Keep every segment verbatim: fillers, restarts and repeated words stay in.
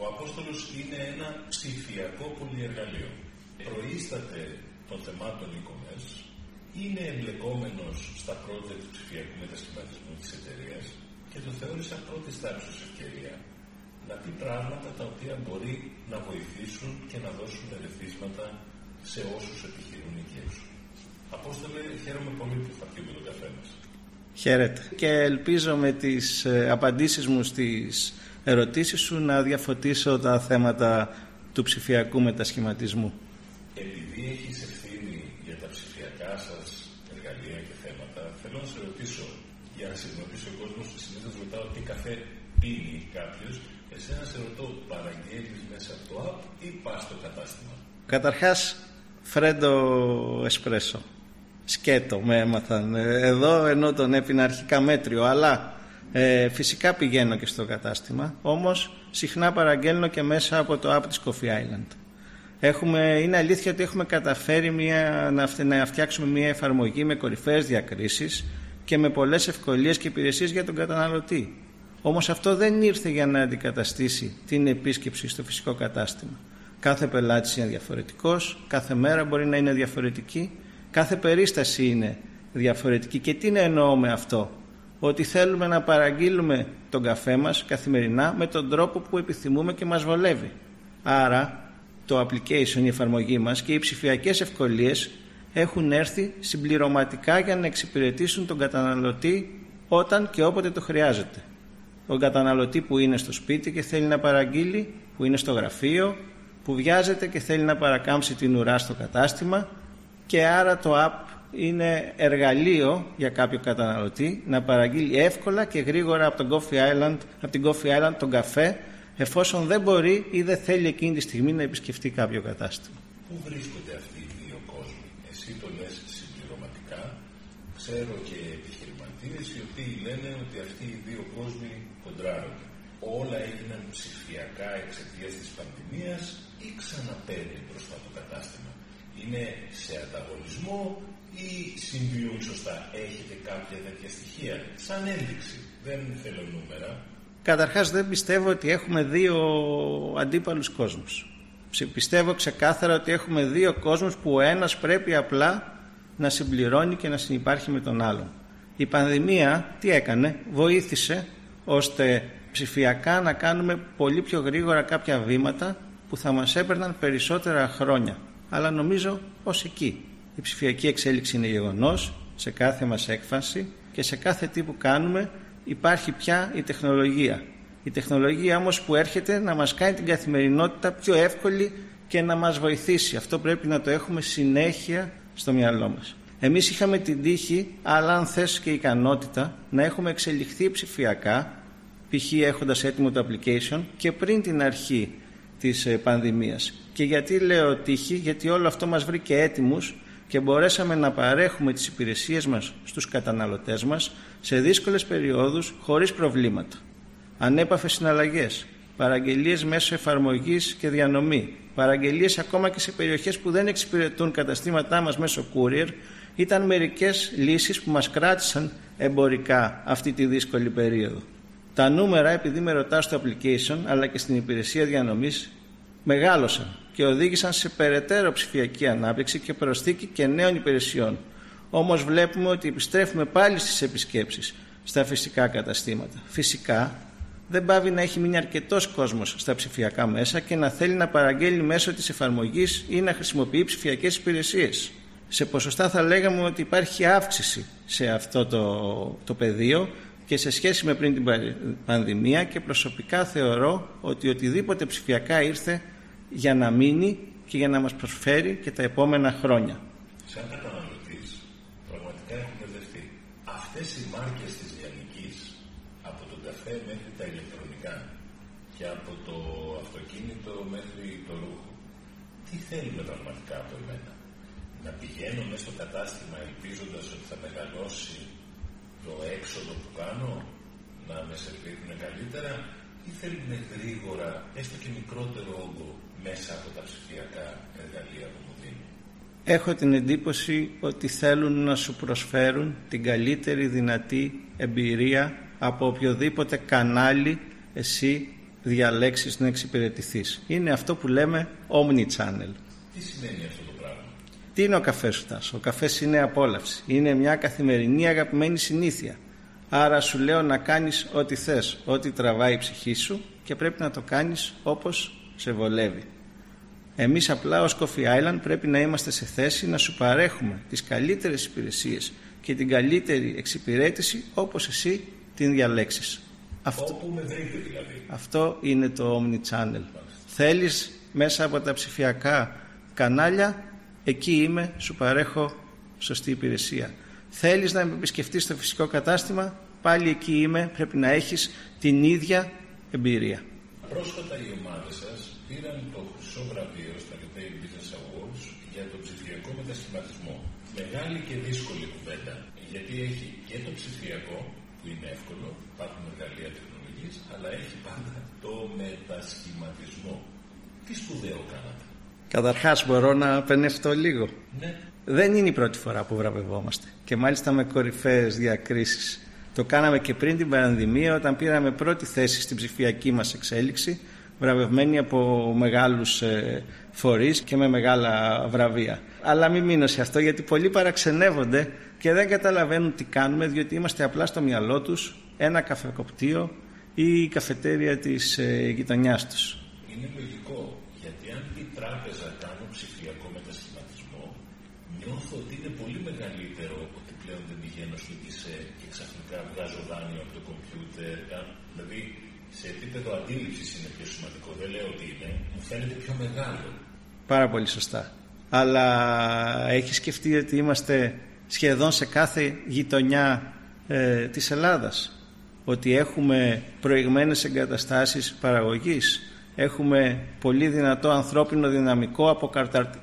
Ο Απόστολος είναι ένα ψηφιακό πολυεργαλείο. Προείσταται των θεμάτων e-commerce, είναι εμπλεκόμενος στα project του ψηφιακού μετασχηματισμού της εταιρείας και το θεώρησα πρώτη τάξη ως ευκαιρία να πει πράγματα τα οποία μπορεί να βοηθήσουν και να δώσουν ερεθίσματα σε όσους επιχειρούν εκεί έξω. Απόστολε, χαίρομαι πολύ που θα πιούμε τον καφέ μας. Χαίρετε. Και ελπίζω με τις απαντήσεις μου στις ερωτήσεις σου να διαφωτίσω τα θέματα του ψηφιακού μετασχηματισμού. Επειδή έχεις ευθύνη για τα ψηφιακά σας εργαλεία και θέματα, θέλω να σε ρωτήσω, για να συγνωρίσει ο κόσμος, συνήθως ρωτάω τι καφέ πίνει κάποιος. Εσένα σε ρωτώ, παραγγέλνεις μέσα από το app ή πας στο κατάστημα? Καταρχάς, φρέντο εσπρέσο. Σκέτο με έμαθαν εδώ, ενώ τον έπινα αρχικά μέτριο, αλλά ε, φυσικά πηγαίνω και στο κατάστημα, όμως συχνά παραγγέλνω και μέσα από το app της Coffee Island. Έχουμε, είναι αλήθεια ότι έχουμε καταφέρει μια, να, να φτιάξουμε μια εφαρμογή με κορυφαίες διακρίσεις και με πολλές ευκολίες και υπηρεσίες για τον καταναλωτή. Όμως αυτό δεν ήρθε για να αντικαταστήσει την επίσκεψη στο φυσικό κατάστημα. Κάθε πελάτης είναι διαφορετικός, κάθε μέρα μπορεί να είναι διαφορετική. Κάθε περίσταση είναι διαφορετική. Και τι εννοώ με αυτό? Ότι θέλουμε να παραγγείλουμε τον καφέ μας καθημερινά με τον τρόπο που επιθυμούμε και μας βολεύει. Άρα το application, η εφαρμογή μας και οι ψηφιακές ευκολίες έχουν έρθει συμπληρωματικά για να εξυπηρετήσουν τον καταναλωτή όταν και όποτε το χρειάζεται. Τον καταναλωτή που είναι στο σπίτι και θέλει να παραγγείλει, που είναι στο γραφείο, που βιάζεται και θέλει να παρακάμψει την ουρά στο κατάστημα. Και άρα το app είναι εργαλείο για κάποιο καταναλωτή να παραγγείλει εύκολα και γρήγορα από, τον Coffee Island, από την Coffee Island τον καφέ, εφόσον δεν μπορεί ή δεν θέλει εκείνη τη στιγμή να επισκεφτεί κάποιο κατάστημα. Πού βρίσκονται αυτοί οι δύο κόσμοι? Εσύ το λες συμπληρωματικά. Ξέρω και επιχειρηματίες οι οποίοι λένε ότι αυτοί οι δύο κόσμοι κοντράρονται. Όλα έγιναν ψηφιακά εξαιτίας της πανδημίας ή ξαναπαίρνει μπροστά το κατάστημα? Είναι σε ανταγωνισμό ή συμβιούν σωστά? Έχετε κάποια τέτοια στοιχεία? Σαν ένδειξη, δεν θέλω νούμερα. Καταρχάς δεν πιστεύω ότι έχουμε δύο αντίπαλους κόσμους. Πιστεύω ξεκάθαρα ότι έχουμε δύο κόσμους που ο ένας πρέπει απλά να συμπληρώνει και να συνυπάρχει με τον άλλον. Η πανδημία τι έκανε? Βοήθησε ώστε ψηφιακά να κάνουμε πολύ πιο γρήγορα κάποια βήματα που θα μας έπαιρναν περισσότερα χρόνια. Αλλά νομίζω ως εκεί. Η ψηφιακή εξέλιξη είναι γεγονός σε κάθε μας έκφανση και σε κάθε τι που κάνουμε υπάρχει πια η τεχνολογία. Η τεχνολογία όμως που έρχεται να μας κάνει την καθημερινότητα πιο εύκολη και να μας βοηθήσει. Αυτό πρέπει να το έχουμε συνέχεια στο μυαλό μας. Εμείς είχαμε την τύχη, αλλά αν θες και ικανότητα, να έχουμε εξελιχθεί ψηφιακά, π.χ. έχοντας έτοιμο το application και πριν την αρχή της πανδημίας. Και γιατί λέω τύχη? Γιατί όλο αυτό μας βρήκε έτοιμους και μπορέσαμε να παρέχουμε τις υπηρεσίες μας στους καταναλωτές μας σε δύσκολες περιόδους χωρίς προβλήματα. Ανέπαφες συναλλαγές, παραγγελίες μέσω εφαρμογής και διανομή, παραγγελίες ακόμα και σε περιοχές που δεν εξυπηρετούν καταστήματά μας μέσω courier, ήταν μερικές λύσεις που μας κράτησαν εμπορικά αυτή τη δύσκολη περίοδο. Τα νούμερα, επειδή με ρωτάς στο application αλλά και στην υπηρεσία διανομής, μεγάλωσαν και οδήγησαν σε περαιτέρω ψηφιακή ανάπτυξη και προσθήκη και νέων υπηρεσιών. Όμως βλέπουμε ότι επιστρέφουμε πάλι στις επισκέψεις στα φυσικά καταστήματα. Φυσικά δεν πάβει να έχει μείνει αρκετός κόσμος στα ψηφιακά μέσα και να θέλει να παραγγέλει μέσω της εφαρμογής ή να χρησιμοποιεί ψηφιακές υπηρεσίες. Σε ποσοστά θα λέγαμε ότι υπάρχει αύξηση σε αυτό το, το πεδίο και σε σχέση με πριν την πανδημία, και προσωπικά θεωρώ ότι οτιδήποτε ψηφιακά ήρθε για να μείνει και για να μας προσφέρει και τα επόμενα χρόνια. Σαν καταναλωτής, πραγματικά έχουν μπερδευτεί. Αυτές οι μάρκες της λιανικής, από τον καφέ μέχρι τα ηλεκτρονικά και από το αυτοκίνητο μέχρι το ρούχο, τι θέλουν πραγματικά από εμένα? Να πηγαίνω μέσα στο κατάστημα ελπίζοντας ότι θα μεγαλώσει το έξοδο που κάνω, να με σερβίρουν καλύτερα, ή θέλουν γρήγορα, έστω και μικρότερο όγκο μέσα από τα ψηφιακά εργαλεία που μου δίνουν? Έχω την εντύπωση ότι θέλουν να σου προσφέρουν την καλύτερη δυνατή εμπειρία από οποιοδήποτε κανάλι εσύ διαλέξεις να εξυπηρετηθείς. Είναι αυτό που λέμε Omni Channel. Τι σημαίνει αυτό το πράγμα? Τι είναι ο καφές σου, Τάσο? Ο καφές είναι απόλαυση. Είναι μια καθημερινή αγαπημένη συνήθεια. Άρα σου λέω να κάνεις ό,τι θες, ό,τι τραβάει η ψυχή σου, και πρέπει να το κάνεις όπως σε βολεύει. Εμείς απλά ως Coffee Island πρέπει να είμαστε σε θέση να σου παρέχουμε τις καλύτερες υπηρεσίες και την καλύτερη εξυπηρέτηση όπως εσύ την διαλέξεις. Αυτό, όπου με βρείτε δηλαδή. Αυτό είναι το Omni Channel. Θέλεις μέσα από τα ψηφιακά κανάλια, εκεί είμαι, σου παρέχω σωστή υπηρεσία. Θέλεις να με επισκεφτείς στο φυσικό κατάστημα, πάλι εκεί είμαι, πρέπει να έχεις την ίδια εμπειρία. Πρόσφατα οι ομάδες σας πήραν το χρυσό βραβείο στα Better Business Awards για τον ψηφιακό μετασχηματισμό. Μεγάλη και δύσκολη κουβέντα, γιατί έχει και το ψηφιακό, που είναι εύκολο, υπάρχουν εργαλεία τεχνολογίας, αλλά έχει πάντα το μετασχηματισμό. Τι σπουδαίο κάνατε? Καταρχάς μπορώ να πενευτώ λίγο. Ναι. Δεν είναι η πρώτη φορά που βραβευόμαστε και μάλιστα με κορυφαίες διακρίσεις. Το κάναμε και πριν την πανδημία, όταν πήραμε πρώτη θέση στην ψηφιακή μας εξέλιξη, βραβευμένοι από μεγάλους φορείς και με μεγάλα βραβεία. Αλλά μην μείνω σε αυτό, γιατί πολλοί παραξενεύονται και δεν καταλαβαίνουν τι κάνουμε, διότι είμαστε απλά στο μυαλό τους ένα καφεκοπτείο ή η καφετέρια της γειτονιάς τους. Είναι λογικό, γιατί αν η τράπεζα κάνω ψηφιακό μετασχηματισμό, νιώθω ότι είναι πολύ μεγαλύτερο ότι πλέον δεν πηγαίνω στο γκισέ και ξαφνικά βγάζω δάνειο από το κομπιούτερ. Δηλαδή, σε επίπεδο αντίληψης είναι πιο σημαντικό. Δεν λέω ότι είναι, μου φαίνεται πιο μεγάλο. Πάρα πολύ σωστά. Αλλά έχεις σκεφτεί ότι είμαστε σχεδόν σε κάθε γειτονιά ε, της Ελλάδας? Ότι έχουμε προηγμένες εγκαταστάσεις παραγωγής. Έχουμε πολύ δυνατό ανθρώπινο δυναμικό από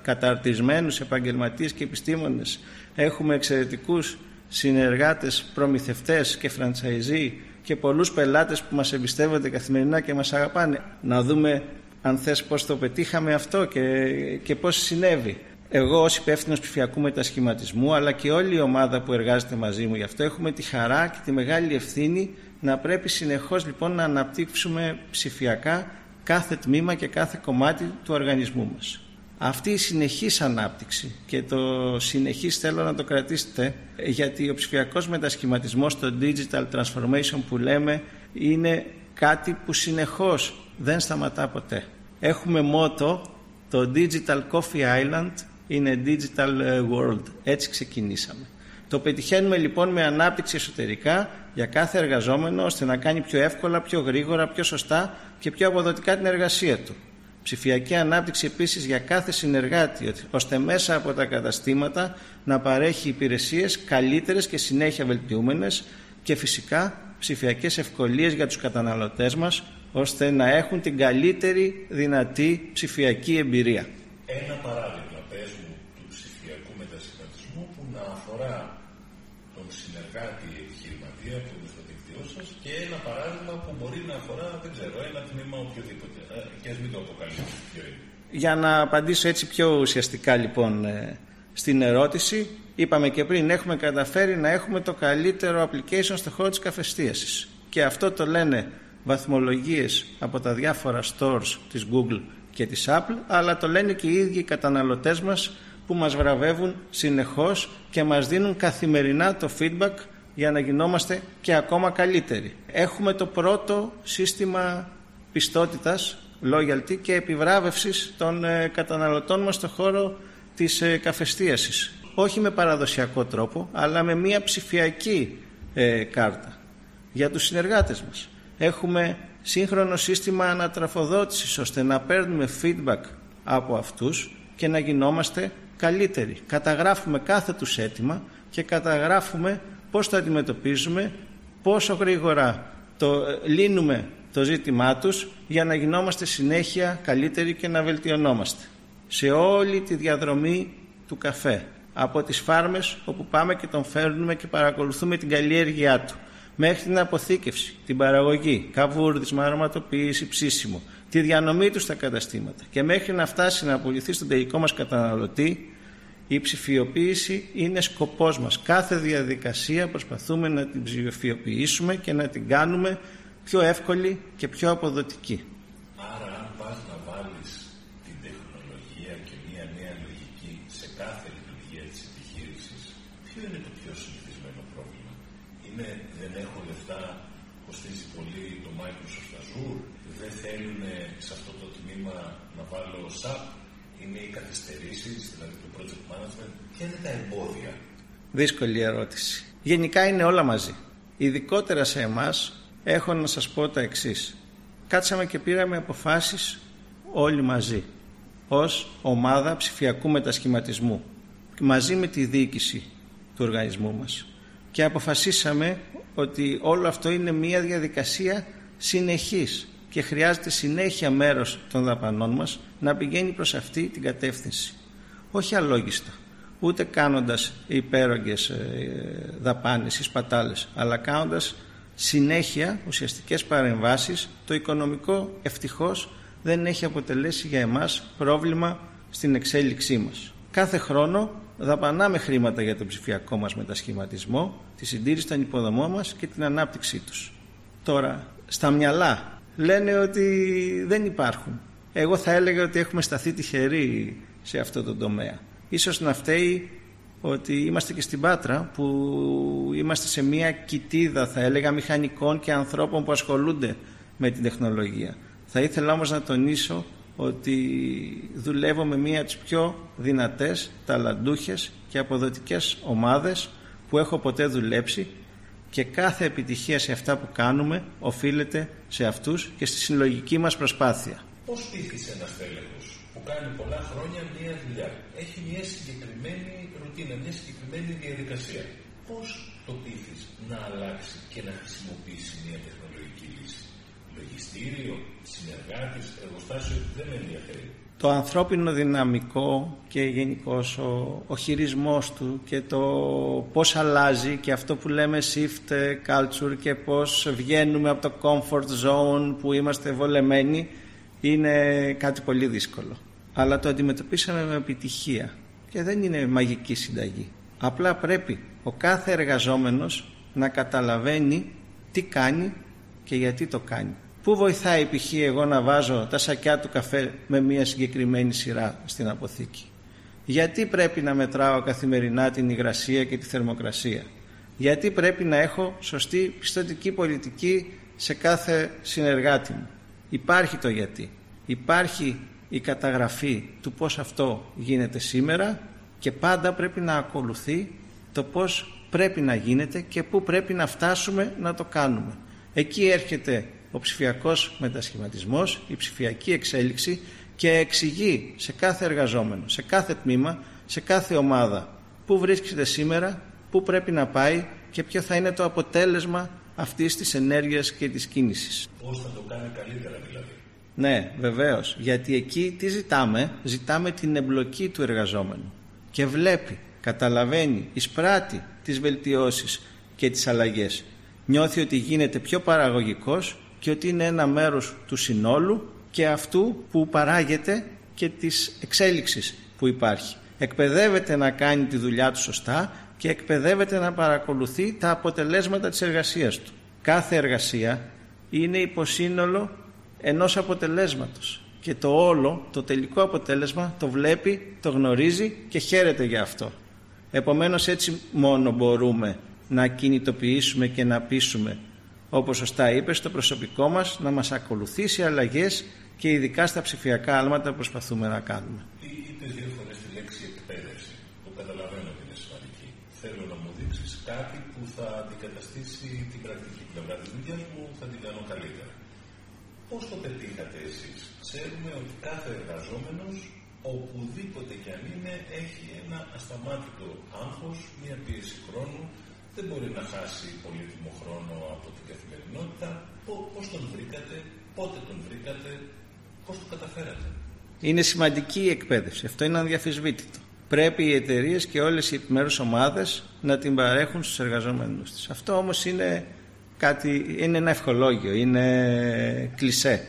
καταρτισμένους επαγγελματίες και επιστήμονες. Έχουμε εξαιρετικούς συνεργάτες, προμηθευτές και franchisee και πολλούς πελάτες που μας εμπιστεύονται καθημερινά και μας αγαπάνε. Να δούμε αν θες πώς το πετύχαμε αυτό και, και πώς συνέβη. Εγώ ως υπεύθυνος ψηφιακού μετασχηματισμού, αλλά και όλη η ομάδα που εργάζεται μαζί μου γι' αυτό, έχουμε τη χαρά και τη μεγάλη ευθύνη να πρέπει συνεχώς λοιπόν να αναπτύξουμε ψηφιακά κάθε τμήμα και κάθε κομμάτι του οργανισμού μας. Αυτή η συνεχής ανάπτυξη, και το συνεχής θέλω να το κρατήσετε, γιατί ο ψηφιακός μετασχηματισμός, το digital transformation που λέμε, είναι κάτι που συνεχώς δεν σταματά ποτέ. Έχουμε μότο, το Digital Coffee Island είναι Digital World. Έτσι ξεκινήσαμε. Το πετυχαίνουμε λοιπόν με ανάπτυξη εσωτερικά για κάθε εργαζόμενο, ώστε να κάνει πιο εύκολα, πιο γρήγορα, πιο σωστά και πιο αποδοτικά την εργασία του. Ψηφιακή ανάπτυξη επίσης για κάθε συνεργάτη, ώστε μέσα από τα καταστήματα να παρέχει υπηρεσίες καλύτερες και συνέχεια βελτιούμενες, και φυσικά ψηφιακές ευκολίες για τους καταναλωτές μας, ώστε να έχουν την καλύτερη δυνατή ψηφιακή εμπειρία. Ένα παράδειγμα πες μου του ψηφιακού μετασχηματισμού που να αφορά τον συνεργάτη επιχειρηματία που είναι στο δικτυό σας, και ένα παράδειγμα που μπορεί να αφορά, δεν ξέρω, ένα τμήμα οποιοδήποτε, και ας μην το αποκαλύψω ποιο είναι. Για να απαντήσω έτσι πιο ουσιαστικά λοιπόν στην ερώτηση, είπαμε και πριν, έχουμε καταφέρει να έχουμε το καλύτερο application στον χώρο της καφεστίασης, και αυτό το λένε βαθμολογίες από τα διάφορα stores της Google και της Apple, αλλά το λένε και οι ίδιοι οι καταναλωτές μας, που μας βραβεύουν συνεχώς και μας δίνουν καθημερινά το feedback για να γινόμαστε και ακόμα καλύτεροι. Έχουμε το πρώτο σύστημα πιστότητας, loyalty και επιβράβευσης των καταναλωτών μας στον χώρο της καφεστίασης. Όχι με παραδοσιακό τρόπο, αλλά με μια ψηφιακή ε, κάρτα για τους συνεργάτες μας. Έχουμε σύγχρονο σύστημα ανατραφοδότησης, ώστε να παίρνουμε feedback από αυτούς και να γινόμαστε καλύτεροι. Καταγράφουμε κάθε τους αίτημα και καταγράφουμε πώς το αντιμετωπίζουμε, πόσο γρήγορα το λύνουμε το ζήτημά τους, για να γινόμαστε συνέχεια καλύτεροι και να βελτιωνόμαστε. Σε όλη τη διαδρομή του καφέ, από τις φάρμες όπου πάμε και τον φέρνουμε και παρακολουθούμε την καλλιέργειά του, μέχρι την αποθήκευση, την παραγωγή, καβούρδισμα, αρωματοποίηση, ψήσιμο, τη διανομή του στα καταστήματα, και μέχρι να φτάσει να απολυθεί στον τελικό μας καταναλωτή, η ψηφιοποίηση είναι σκοπός μας. Κάθε διαδικασία προσπαθούμε να την ψηφιοποιήσουμε και να την κάνουμε πιο εύκολη και πιο αποδοτική. σε κάθε λειτουργία της επιχείρησης, ποιο είναι το πιο συνηθισμένο πρόβλημα? Είναι δεν έχω λεφτά, κοστίζει πολύ το Microsoft Azure, δεν θέλουν σε αυτό το τμήμα να βάλω σαπ, είναι οι καθυστερήσεις, δηλαδή το project management, ποια είναι τα εμπόδια? Δύσκολη ερώτηση. Γενικά είναι όλα μαζί. Ειδικότερα σε εμάς έχω να σας πω τα εξής. Κάτσαμε και πήραμε αποφάσεις όλοι μαζί, ως ομάδα ψηφιακού μετασχηματισμού, μαζί με τη διοίκηση του οργανισμού μας. Και αποφασίσαμε ότι όλο αυτό είναι μια διαδικασία συνεχής και χρειάζεται συνέχεια μέρος των δαπανών μας να πηγαίνει προς αυτή την κατεύθυνση. Όχι αλόγιστα, ούτε κάνοντας υπέρογγες δαπάνες ή σπατάλες, αλλά κάνοντας συνέχεια ουσιαστικές παρεμβάσεις. Το οικονομικό ευτυχώς δεν έχει αποτελέσει για εμάς πρόβλημα στην εξέλιξή μας. Κάθε χρόνο δαπανάμε χρήματα για τον ψηφιακό μας μετασχηματισμό, τη συντήρηση των υποδομών μας και την ανάπτυξή τους. Τώρα, στα μυαλά λένε ότι δεν υπάρχουν. Εγώ θα έλεγα ότι έχουμε σταθεί τυχεροί σε αυτό το τομέα. Ίσως να φταίει ότι είμαστε και στην Πάτρα, που είμαστε σε μια κοιτίδα, θα έλεγα, μηχανικών και ανθρώπων που ασχολούνται με την τεχνολογία. Θα ήθελα όμως να τονίσω ότι δουλεύω με μία από τις πιο δυνατές, ταλαντούχες και αποδοτικές ομάδες που έχω ποτέ δουλέψει, και κάθε επιτυχία σε αυτά που κάνουμε οφείλεται σε αυτούς και στη συλλογική μας προσπάθεια. Πώς πείθεις ένας τέλεχος που κάνει πολλά χρόνια μία δουλειά, έχει μία συγκεκριμένη ρουτίνα, μία συγκεκριμένη διαδικασία? Πώς το πείθεις να αλλάξει και να χρησιμοποιήσει μία τεχνολογική λύση? Λογιστήριο, συνεργάτης, εργοστάσιο, δεν με ενδιαφέρει. Το ανθρώπινο δυναμικό και γενικώς ο, ο χειρισμός του και το πώς αλλάζει και αυτό που λέμε shift culture και πώς βγαίνουμε από το comfort zone που είμαστε βολεμένοι είναι κάτι πολύ δύσκολο. Αλλά το αντιμετωπίσαμε με επιτυχία και δεν είναι μαγική συνταγή. Απλά πρέπει ο κάθε εργαζόμενος να καταλαβαίνει τι κάνει και γιατί το κάνει. Πού βοηθάει π.χ. εγώ να βάζω τα σακιά του καφέ με μια συγκεκριμένη σειρά στην αποθήκη? Γιατί πρέπει να μετράω καθημερινά την υγρασία και τη θερμοκρασία? Γιατί πρέπει να έχω σωστή πιστωτική πολιτική σε κάθε συνεργάτη μου? Υπάρχει το γιατί. Υπάρχει η καταγραφή του πώς αυτό γίνεται σήμερα και πάντα πρέπει να ακολουθεί το πώς πρέπει να γίνεται και πού πρέπει να φτάσουμε να το κάνουμε. Εκεί έρχεται ο ψηφιακός μετασχηματισμός, η ψηφιακή εξέλιξη και εξηγεί σε κάθε εργαζόμενο, σε κάθε τμήμα, σε κάθε ομάδα πού βρίσκεται σήμερα, πού πρέπει να πάει και ποιο θα είναι το αποτέλεσμα αυτής της ενέργειας και της κίνησης. Πώς θα το κάνει καλύτερα δηλαδή? Ναι, βεβαίως, γιατί εκεί τι ζητάμε? Ζητάμε την εμπλοκή του εργαζόμενου και βλέπει, καταλαβαίνει, εισπράττει τις βελτιώσεις και τις αλλαγές. Νιώθει ότι γίνεται πιο παραγωγικός και ότι είναι ένα μέρος του συνόλου και αυτού που παράγεται και της εξέλιξης που υπάρχει. Εκπαιδεύεται να κάνει τη δουλειά του σωστά και εκπαιδεύεται να παρακολουθεί τα αποτελέσματα της εργασίας του. Κάθε εργασία είναι υποσύνολο ενός αποτελέσματος και το όλο, το τελικό αποτέλεσμα, το βλέπει, το γνωρίζει και χαίρεται για αυτό. Επομένως, έτσι μόνο μπορούμε να κινητοποιήσουμε και να πείσουμε, όπως σωστά είπες, το προσωπικό μας να μας ακολουθήσει αλλαγές και ειδικά στα ψηφιακά άλματα που προσπαθούμε να κάνουμε. Είπες δύο φορές τη λέξη εκπαίδευση, το καταλαβαίνω ότι είναι σημαντική. Θέλω να μου δείξεις κάτι που θα αντικαταστήσει την πρακτική πλευρά της δουλειάς μου, θα την κάνω καλύτερα. Πώς το πετύχατε εσείς? Ξέρουμε ότι κάθε εργαζόμενος, οπουδήποτε κι αν είναι, έχει ένα ασταμάτητο άγχος, μια πίεση χρόνου. Δεν μπορεί να χάσει πολύτιμο χρόνο από την καθημερινότητα. Πώς τον βρήκατε, πότε τον βρήκατε, πώς το καταφέρατε? Είναι σημαντική η εκπαίδευση, αυτό είναι αδιαφυσβήτητο. Πρέπει οι εταιρείες και όλες οι επιμέρους ομάδες να την παρέχουν στους εργαζόμενους τους. Αυτό όμως είναι, κάτι, είναι ένα ευχολόγιο, είναι κλισέ.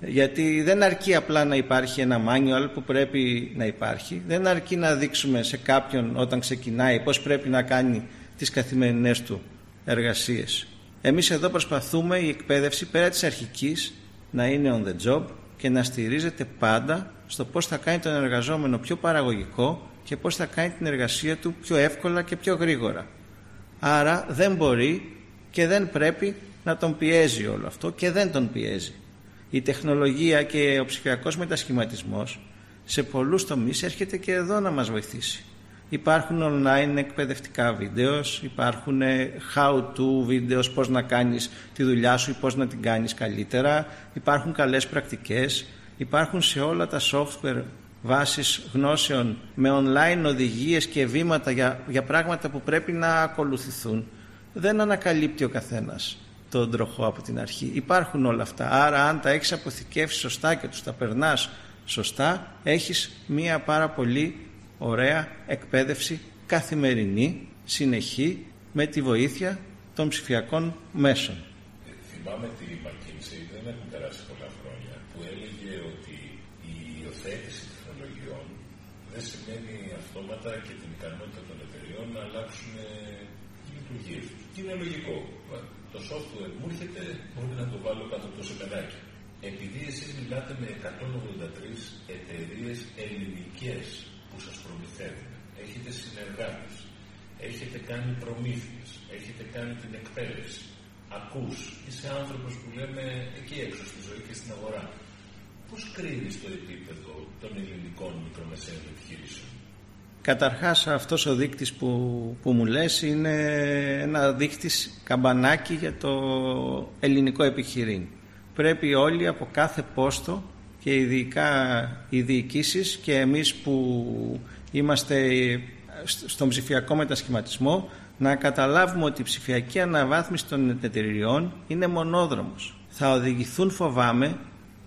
Γιατί δεν αρκεί απλά να υπάρχει ένα manual που πρέπει να υπάρχει. Δεν αρκεί να δείξουμε σε κάποιον όταν ξεκινάει πώς πρέπει να κάνει τις καθημερινές του εργασίες. Εμείς εδώ προσπαθούμε η εκπαίδευση πέρα της αρχικής να είναι on the job και να στηρίζεται πάντα στο πώς θα κάνει τον εργαζόμενο πιο παραγωγικό και πώς θα κάνει την εργασία του πιο εύκολα και πιο γρήγορα. Άρα δεν μπορεί και δεν πρέπει να τον πιέζει όλο αυτό και δεν τον πιέζει. Η τεχνολογία και ο ψηφιακός μετασχηματισμός σε πολλούς τομείς έρχεται και εδώ να μας βοηθήσει. Υπάρχουν online εκπαιδευτικά βίντεο, υπάρχουν how-to βίντεο, πώς να κάνεις τη δουλειά σου ή πώς να την κάνεις καλύτερα, υπάρχουν καλές πρακτικές, υπάρχουν σε όλα τα software βάσεις γνώσεων με online οδηγίες και βήματα για, για πράγματα που πρέπει να ακολουθηθούν. Δεν ανακαλύπτει ο καθένας τον τροχό από την αρχή. Υπάρχουν όλα αυτά. Άρα αν τα έχεις αποθηκεύσει σωστά και τους τα περνάς σωστά, έχεις μία πάρα πολύ ωραία εκπαίδευση καθημερινή, συνεχή, με τη βοήθεια των ψηφιακών μέσων. Θυμάμαι τη Μακίνση, δεν έχουν περάσει πολλά χρόνια, που έλεγε ότι η υιοθέτηση τεχνολογιών δεν σημαίνει αυτόματα και την ικανότητα των εταιριών να αλλάξουν λειτουργίες. Και είναι λογικό. Το software μου έρχεται, μπορεί να το βάλω κάτω από το σεμενάκι. Επειδή εσείς μιλάτε με εκατόν ογδόντα τρεις εταιρείες ελληνικές που σας προμηθεύουν, έχετε συνεργάτες, έχετε κάνει προμήθειες, έχετε κάνει την εκπαίδευση, ακούς, είσαι άνθρωπος που λέμε εκεί έξω στη ζωή και στην αγορά. Πώς κρίνεις το επίπεδο των ελληνικών μικρομεσαίων επιχειρήσεων? Καταρχάς αυτός ο δείκτης που, που μου λες είναι ένα δείκτης καμπανάκι για το ελληνικό επιχειρήν. Πρέπει όλοι από κάθε πόστο και ειδικά οι διοικήσεις και εμείς που είμαστε στον ψηφιακό μετασχηματισμό να καταλάβουμε ότι η ψηφιακή αναβάθμιση των εταιρειών είναι μονόδρομος. Θα οδηγηθούν, φοβάμαι,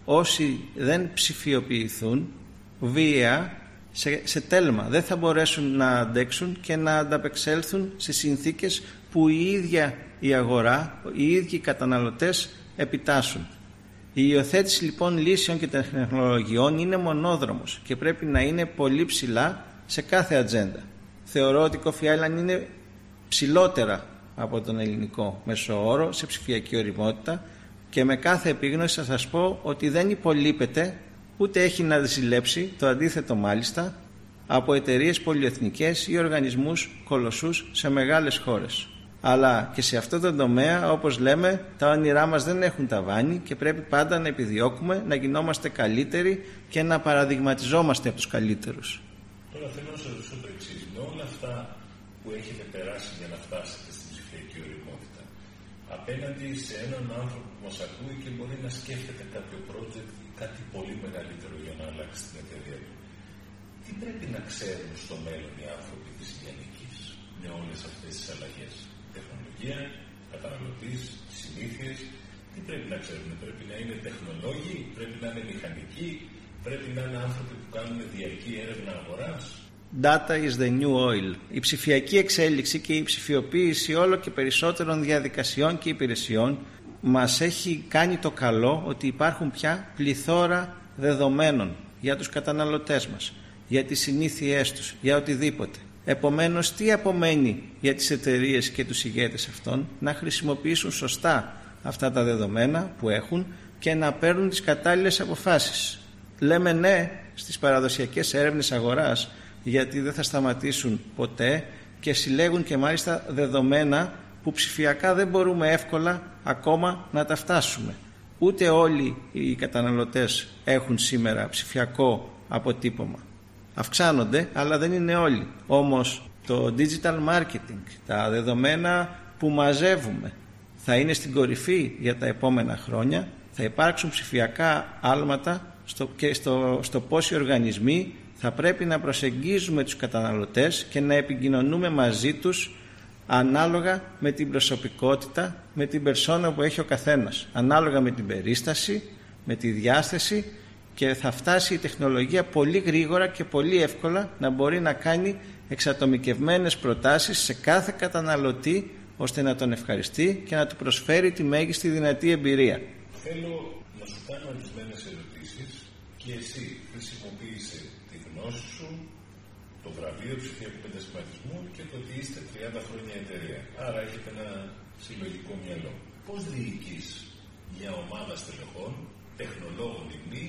όσοι δεν ψηφιοποιηθούν βία σε, σε τέλμα. Δεν θα μπορέσουν να αντέξουν και να ανταπεξέλθουν σε συνθήκες που η ίδια η αγορά, οι ίδιοι οι καταναλωτές επιτάσσουν. Η υιοθέτηση λοιπόν λύσεων και τεχνολογιών είναι μονόδρομος και πρέπει να είναι πολύ ψηλά σε κάθε ατζέντα. Θεωρώ ότι η Coffee Island είναι ψηλότερα από τον ελληνικό μέσο όρο σε ψηφιακή ωριμότητα και με κάθε επίγνωση θα σας πω ότι δεν υπολείπεται ούτε έχει να ζηλέψει, το αντίθετο μάλιστα, από εταιρείες πολυεθνικές ή οργανισμούς κολοσσούς σε μεγάλες χώρες. Αλλά και σε αυτό το τομέα, όπως λέμε, τα όνειρά μας δεν έχουν ταβάνι και πρέπει πάντα να επιδιώκουμε να γινόμαστε καλύτεροι και να παραδειγματιζόμαστε από τους καλύτερους. Τώρα θέλω να σας ρωτήσω το εξής. Με όλα αυτά που έχετε περάσει για να φτάσετε στην ψηφιακή ωριμότητα, απέναντι σε έναν άνθρωπο που μας ακούει και μπορεί να σκέφτεται κάποιο project ή κάτι πολύ μεγαλύτερο για να αλλάξει την εταιρεία του, τι πρέπει να ξέρουν στο μέλλον οι άνθρωποι της γενικής με όλες αυτές τις αλλαγές? Τεχνολογία, καταναλωτής, συνήθειες, τι πρέπει να ξέρουμε? Πρέπει να είναι τεχνολόγοι, πρέπει να είναι μηχανικοί, πρέπει να είναι άνθρωποι που κάνουν διαρκή έρευνα αγοράς? Data is the new oil. Η ψηφιακή εξέλιξη και η ψηφιοποίηση όλο και περισσότερων διαδικασιών και υπηρεσιών μας έχει κάνει το καλό ότι υπάρχουν πια πληθώρα δεδομένων για τους καταναλωτές μας, για τις συνήθειές τους, για οτιδήποτε. Επομένως, τι απομένει για τις εταιρείες και τους ηγέτες αυτών? Να χρησιμοποιήσουν σωστά αυτά τα δεδομένα που έχουν και να παίρνουν τις κατάλληλες αποφάσεις. Λέμε ναι στις παραδοσιακές έρευνες αγοράς, γιατί δεν θα σταματήσουν ποτέ και συλλέγουν και μάλιστα δεδομένα που ψηφιακά δεν μπορούμε εύκολα ακόμα να τα φτάσουμε. Ούτε όλοι οι καταναλωτές έχουν σήμερα ψηφιακό αποτύπωμα. Αυξάνονται, αλλά δεν είναι όλοι. Όμως το digital marketing, τα δεδομένα που μαζεύουμε, θα είναι στην κορυφή για τα επόμενα χρόνια. Θα υπάρξουν ψηφιακά άλματα στο, και στο, στο πώς οι οργανισμοί θα πρέπει να προσεγγίζουμε τους καταναλωτές και να επικοινωνούμε μαζί τους ανάλογα με την προσωπικότητα, με την περσόνα που έχει ο καθένας, ανάλογα με την περίσταση, με τη διάσταση, και θα φτάσει η τεχνολογία πολύ γρήγορα και πολύ εύκολα να μπορεί να κάνει εξατομικευμένες προτάσεις σε κάθε καταναλωτή ώστε να τον ευχαριστεί και να του προσφέρει τη μέγιστη δυνατή εμπειρία. Θέλω να σου κάνω ορισμένες ερωτήσεις και εσύ χρησιμοποίησε τη γνώση σου, το βραβείο ψηφιακού μετασχηματισμού και το ότι είστε τριάντα χρόνια εταιρεία. Άρα έχετε ένα συλλογικό μυαλό. Πώς διοικείς μια ομάδα στελεχών, τεχνολόγων ή μη,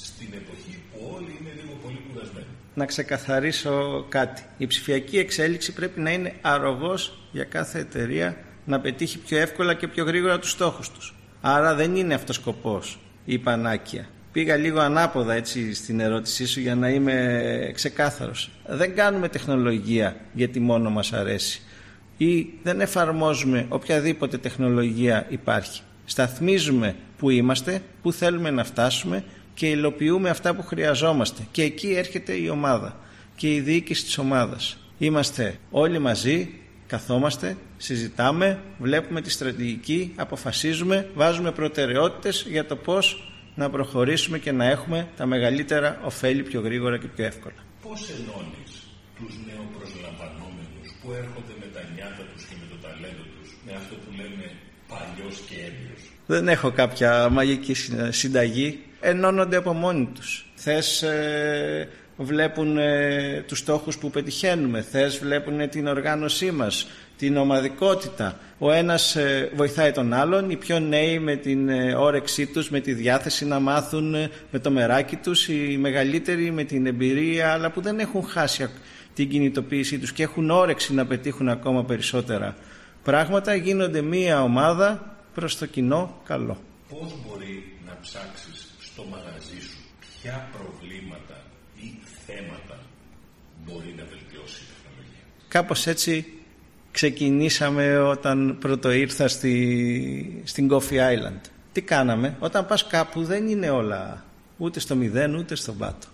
στην εποχή που όλοι είναι λίγο πολύ κουρασμένοι. Να ξεκαθαρίσω κάτι. Η ψηφιακή εξέλιξη πρέπει να είναι αρρωγός για κάθε εταιρεία να πετύχει πιο εύκολα και πιο γρήγορα τους στόχους τους. Άρα δεν είναι αυτός σκοπός η πανάκια. Πήγα λίγο ανάποδα έτσι στην ερώτησή σου για να είμαι ξεκάθαρος. Δεν κάνουμε τεχνολογία γιατί μόνο μας αρέσει ή δεν εφαρμόζουμε οποιαδήποτε τεχνολογία υπάρχει. Σταθμίζουμε που είμαστε, που θέλουμε να φτάσουμε και υλοποιούμε αυτά που χρειαζόμαστε. Και εκεί έρχεται η ομάδα και η διοίκηση της ομάδας. Είμαστε όλοι μαζί, καθόμαστε, συζητάμε, βλέπουμε τη στρατηγική, αποφασίζουμε, βάζουμε προτεραιότητες για το πώς να προχωρήσουμε και να έχουμε τα μεγαλύτερα ωφέλη πιο γρήγορα και πιο εύκολα. Πώς ενώνεις τους νεοπροσλαμβανόμενους που έρχονται με τα νιάτα τους και με το ταλέντο τους με αυτό που λέμε παλιός και έμπειρος? Δεν έχω κάποια μαγική συνταγή. Ενώνονται από μόνοι τους. Θες ε, βλέπουν ε, τους στόχους που πετυχαίνουμε, θες βλέπουν ε, την οργάνωσή μας, την ομαδικότητα. Ο ένας ε, βοηθάει τον άλλον, οι πιο νέοι με την ε, όρεξή τους, με τη διάθεση να μάθουν ε, με το μεράκι τους, οι μεγαλύτεροι με την εμπειρία, αλλά που δεν έχουν χάσει την κινητοποίησή τους και έχουν όρεξη να πετύχουν ακόμα περισσότερα πράγματα, γίνονται μία ομάδα προς το κοινό καλό. Πώς μπορεί να ψάξεις στο μαγαζί σου ποια προβλήματα ή θέματα μπορεί να βελτιώσει η τεχνολογία? Κάπως έτσι ξεκινήσαμε όταν πρώτο ήρθα στη, στην Coffee Island. Τι κάναμε? Όταν πας κάπου δεν είναι όλα ούτε στο μηδέν ούτε στον πάτο.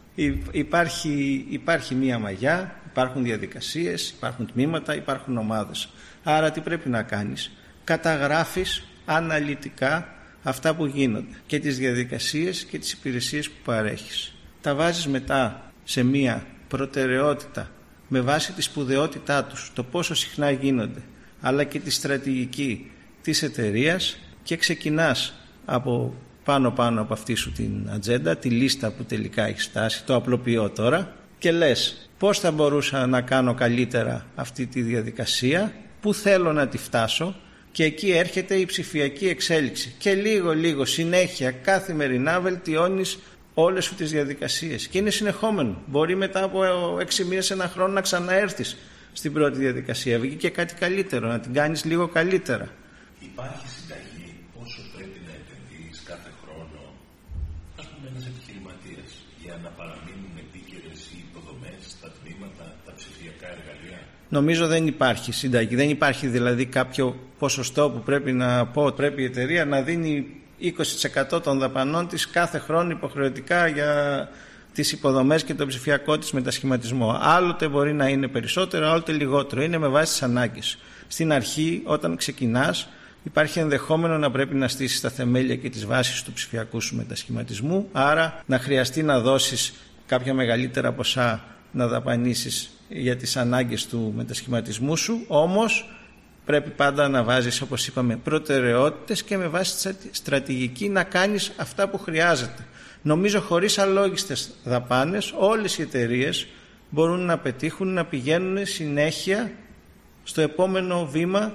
Υπάρχει, υπάρχει μία μαγιά, υπάρχουν διαδικασίες, υπάρχουν τμήματα, υπάρχουν ομάδες. Άρα τι πρέπει να κάνεις? Καταγράφεις αναλυτικά αυτά που γίνονται και τις διαδικασίες και τις υπηρεσίες που παρέχεις. Τα βάζεις μετά σε μία προτεραιότητα με βάση τη σπουδαιότητά τους, το πόσο συχνά γίνονται, αλλά και τη στρατηγική της εταιρείας και ξεκινάς από πάνω-πάνω από αυτή σου την ατζέντα, τη λίστα που τελικά έχει φτάσει, το απλοποιώ τώρα και λες πώς θα μπορούσα να κάνω καλύτερα αυτή τη διαδικασία, πού θέλω να τη φτάσω. Και εκεί έρχεται η ψηφιακή εξέλιξη. Και λίγο λίγο συνέχεια καθημερινά βελτιώνεις όλες σου τις διαδικασίες. Και είναι συνεχόμενο. Μπορεί μετά από έξι μήνες, ένα χρόνο να ξαναέρθεις στην πρώτη διαδικασία. Βγήκε και κάτι καλύτερο, να την κάνεις λίγο καλύτερα. Υπάρχει συνταγή πόσο πρέπει να επενδύεις κάθε χρόνο, ας πούμε, ένας επιχειρηματίας για να παραμείνουν επίκαιρες οι υποδομές, τα τμήματα, τα ψηφιακά εργαλεία? Νομίζω δεν υπάρχει συνταγή. Δεν υπάρχει δηλαδή κάποιο ποσοστό που πρέπει να πω. Πρέπει η εταιρεία να δίνει είκοσι τοις εκατό των δαπανών της κάθε χρόνο υποχρεωτικά για τις υποδομές και τον ψηφιακό της μετασχηματισμό. Άλλοτε μπορεί να είναι περισσότερο, άλλοτε λιγότερο. Είναι με βάση τις ανάγκες. Στην αρχή, όταν ξεκινάς, υπάρχει ενδεχόμενο να πρέπει να στήσεις τα θεμέλια και τις βάσεις του ψηφιακού σου μετασχηματισμού. Άρα, να χρειαστεί να δώσεις κάποια μεγαλύτερα ποσά να δαπανίσεις για τις ανάγκες του μετασχηματισμού σου, όμως πρέπει πάντα να βάζεις, όπως είπαμε, προτεραιότητες και με βάση τη στρατηγική να κάνεις αυτά που χρειάζεται. Νομίζω χωρίς αλόγιστες δαπάνες όλες οι εταιρείες μπορούν να πετύχουν να πηγαίνουν συνέχεια στο επόμενο βήμα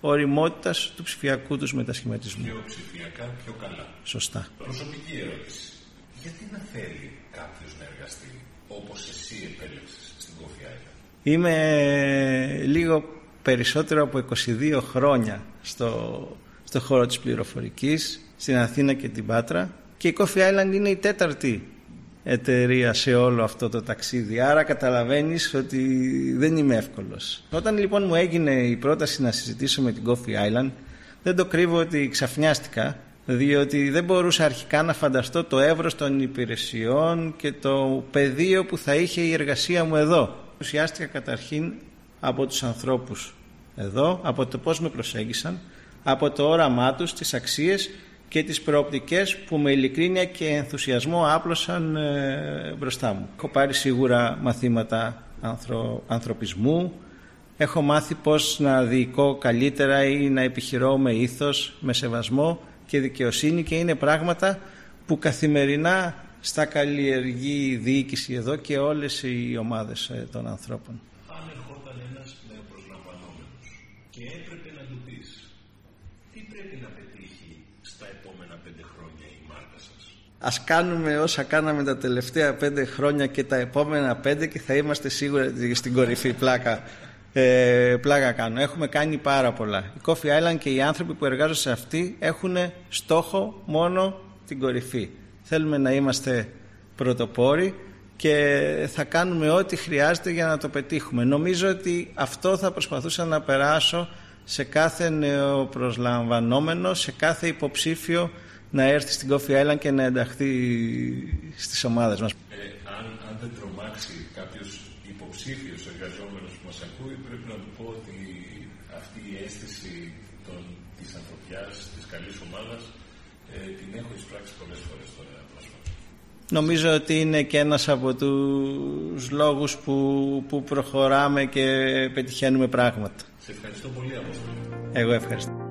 οριμότητας του ψηφιακού τους μετασχηματισμού. Πιο ψηφιακά, πιο καλά. Σωστά. Προσωπική ερώτηση. Γιατί να θέλει κάποιος να εργαστεί όπως εσύ επέλεξες στην Coffee Island? Είμαι λίγο περισσότερο από είκοσι δύο χρόνια στο, στο χώρο της πληροφορικής, στην Αθήνα και την Πάτρα, και η Coffee Island είναι η τέταρτη εταιρεία σε όλο αυτό το ταξίδι, άρα καταλαβαίνεις ότι δεν είμαι εύκολος. Όταν λοιπόν μου έγινε η πρόταση να συζητήσω με την Coffee Island, δεν το κρύβω ότι ξαφνιάστηκα, διότι δεν μπορούσα αρχικά να φανταστώ το εύρος των υπηρεσιών και το πεδίο που θα είχε η εργασία μου εδώ. Ουσιάστηκα καταρχήν από τους ανθρώπους εδώ, από το πώς με προσέγγισαν, από το όραμά τους, τις αξίες και τις προοπτικές που με ειλικρίνεια και ενθουσιασμό άπλωσαν ε, μπροστά μου. Έχω πάρει σίγουρα μαθήματα ανθρω... ανθρωπισμού, έχω μάθει πώς να διοικώ καλύτερα ή να επιχειρώ με ήθος, με σεβασμό και δικαιοσύνη, και είναι πράγματα που καθημερινά στα καλλιεργεί η διοίκηση εδώ και όλες οι ομάδες των ανθρώπων. Αν ερχόταν ένας νεοπροσλαμβανόμενος και έπρεπε να του πεις τι πρέπει να πετύχει στα επόμενα πέντε χρόνια η μάρκα σας, ας κάνουμε όσα κάναμε τα τελευταία πέντε χρόνια και τα επόμενα πέντε και θα είμαστε σίγουρα στην κορυφή. Πλάκα. Ε, πλάκα κάνω. Έχουμε κάνει πάρα πολλά. Η Coffee Island και οι άνθρωποι που εργάζονται σε αυτή έχουν στόχο μόνο την κορυφή. Θέλουμε να είμαστε πρωτοπόροι και θα κάνουμε ό,τι χρειάζεται για να το πετύχουμε. Νομίζω ότι αυτό θα προσπαθούσα να περάσω σε κάθε νεοπροσλαμβανόμενο, σε κάθε υποψήφιο να έρθει στην Coffee Island και να ενταχθεί στις ομάδες μας. Ε, αν, αν δεν τρομάξει κάποιος υποψήφιος εργαζόμενος που μας ακούει, πρέπει να του πω ότι αυτή η αίσθηση των, της ανθρωπιάς, της καλής ομάδας, ε, την έχω εισπράξει πολλές φορές τώρα. Νομίζω ότι είναι και ένας από τους λόγους που, που προχωράμε και πετυχαίνουμε πράγματα. Σε ευχαριστώ πολύ, Απόστολε. Εγώ ευχαριστώ.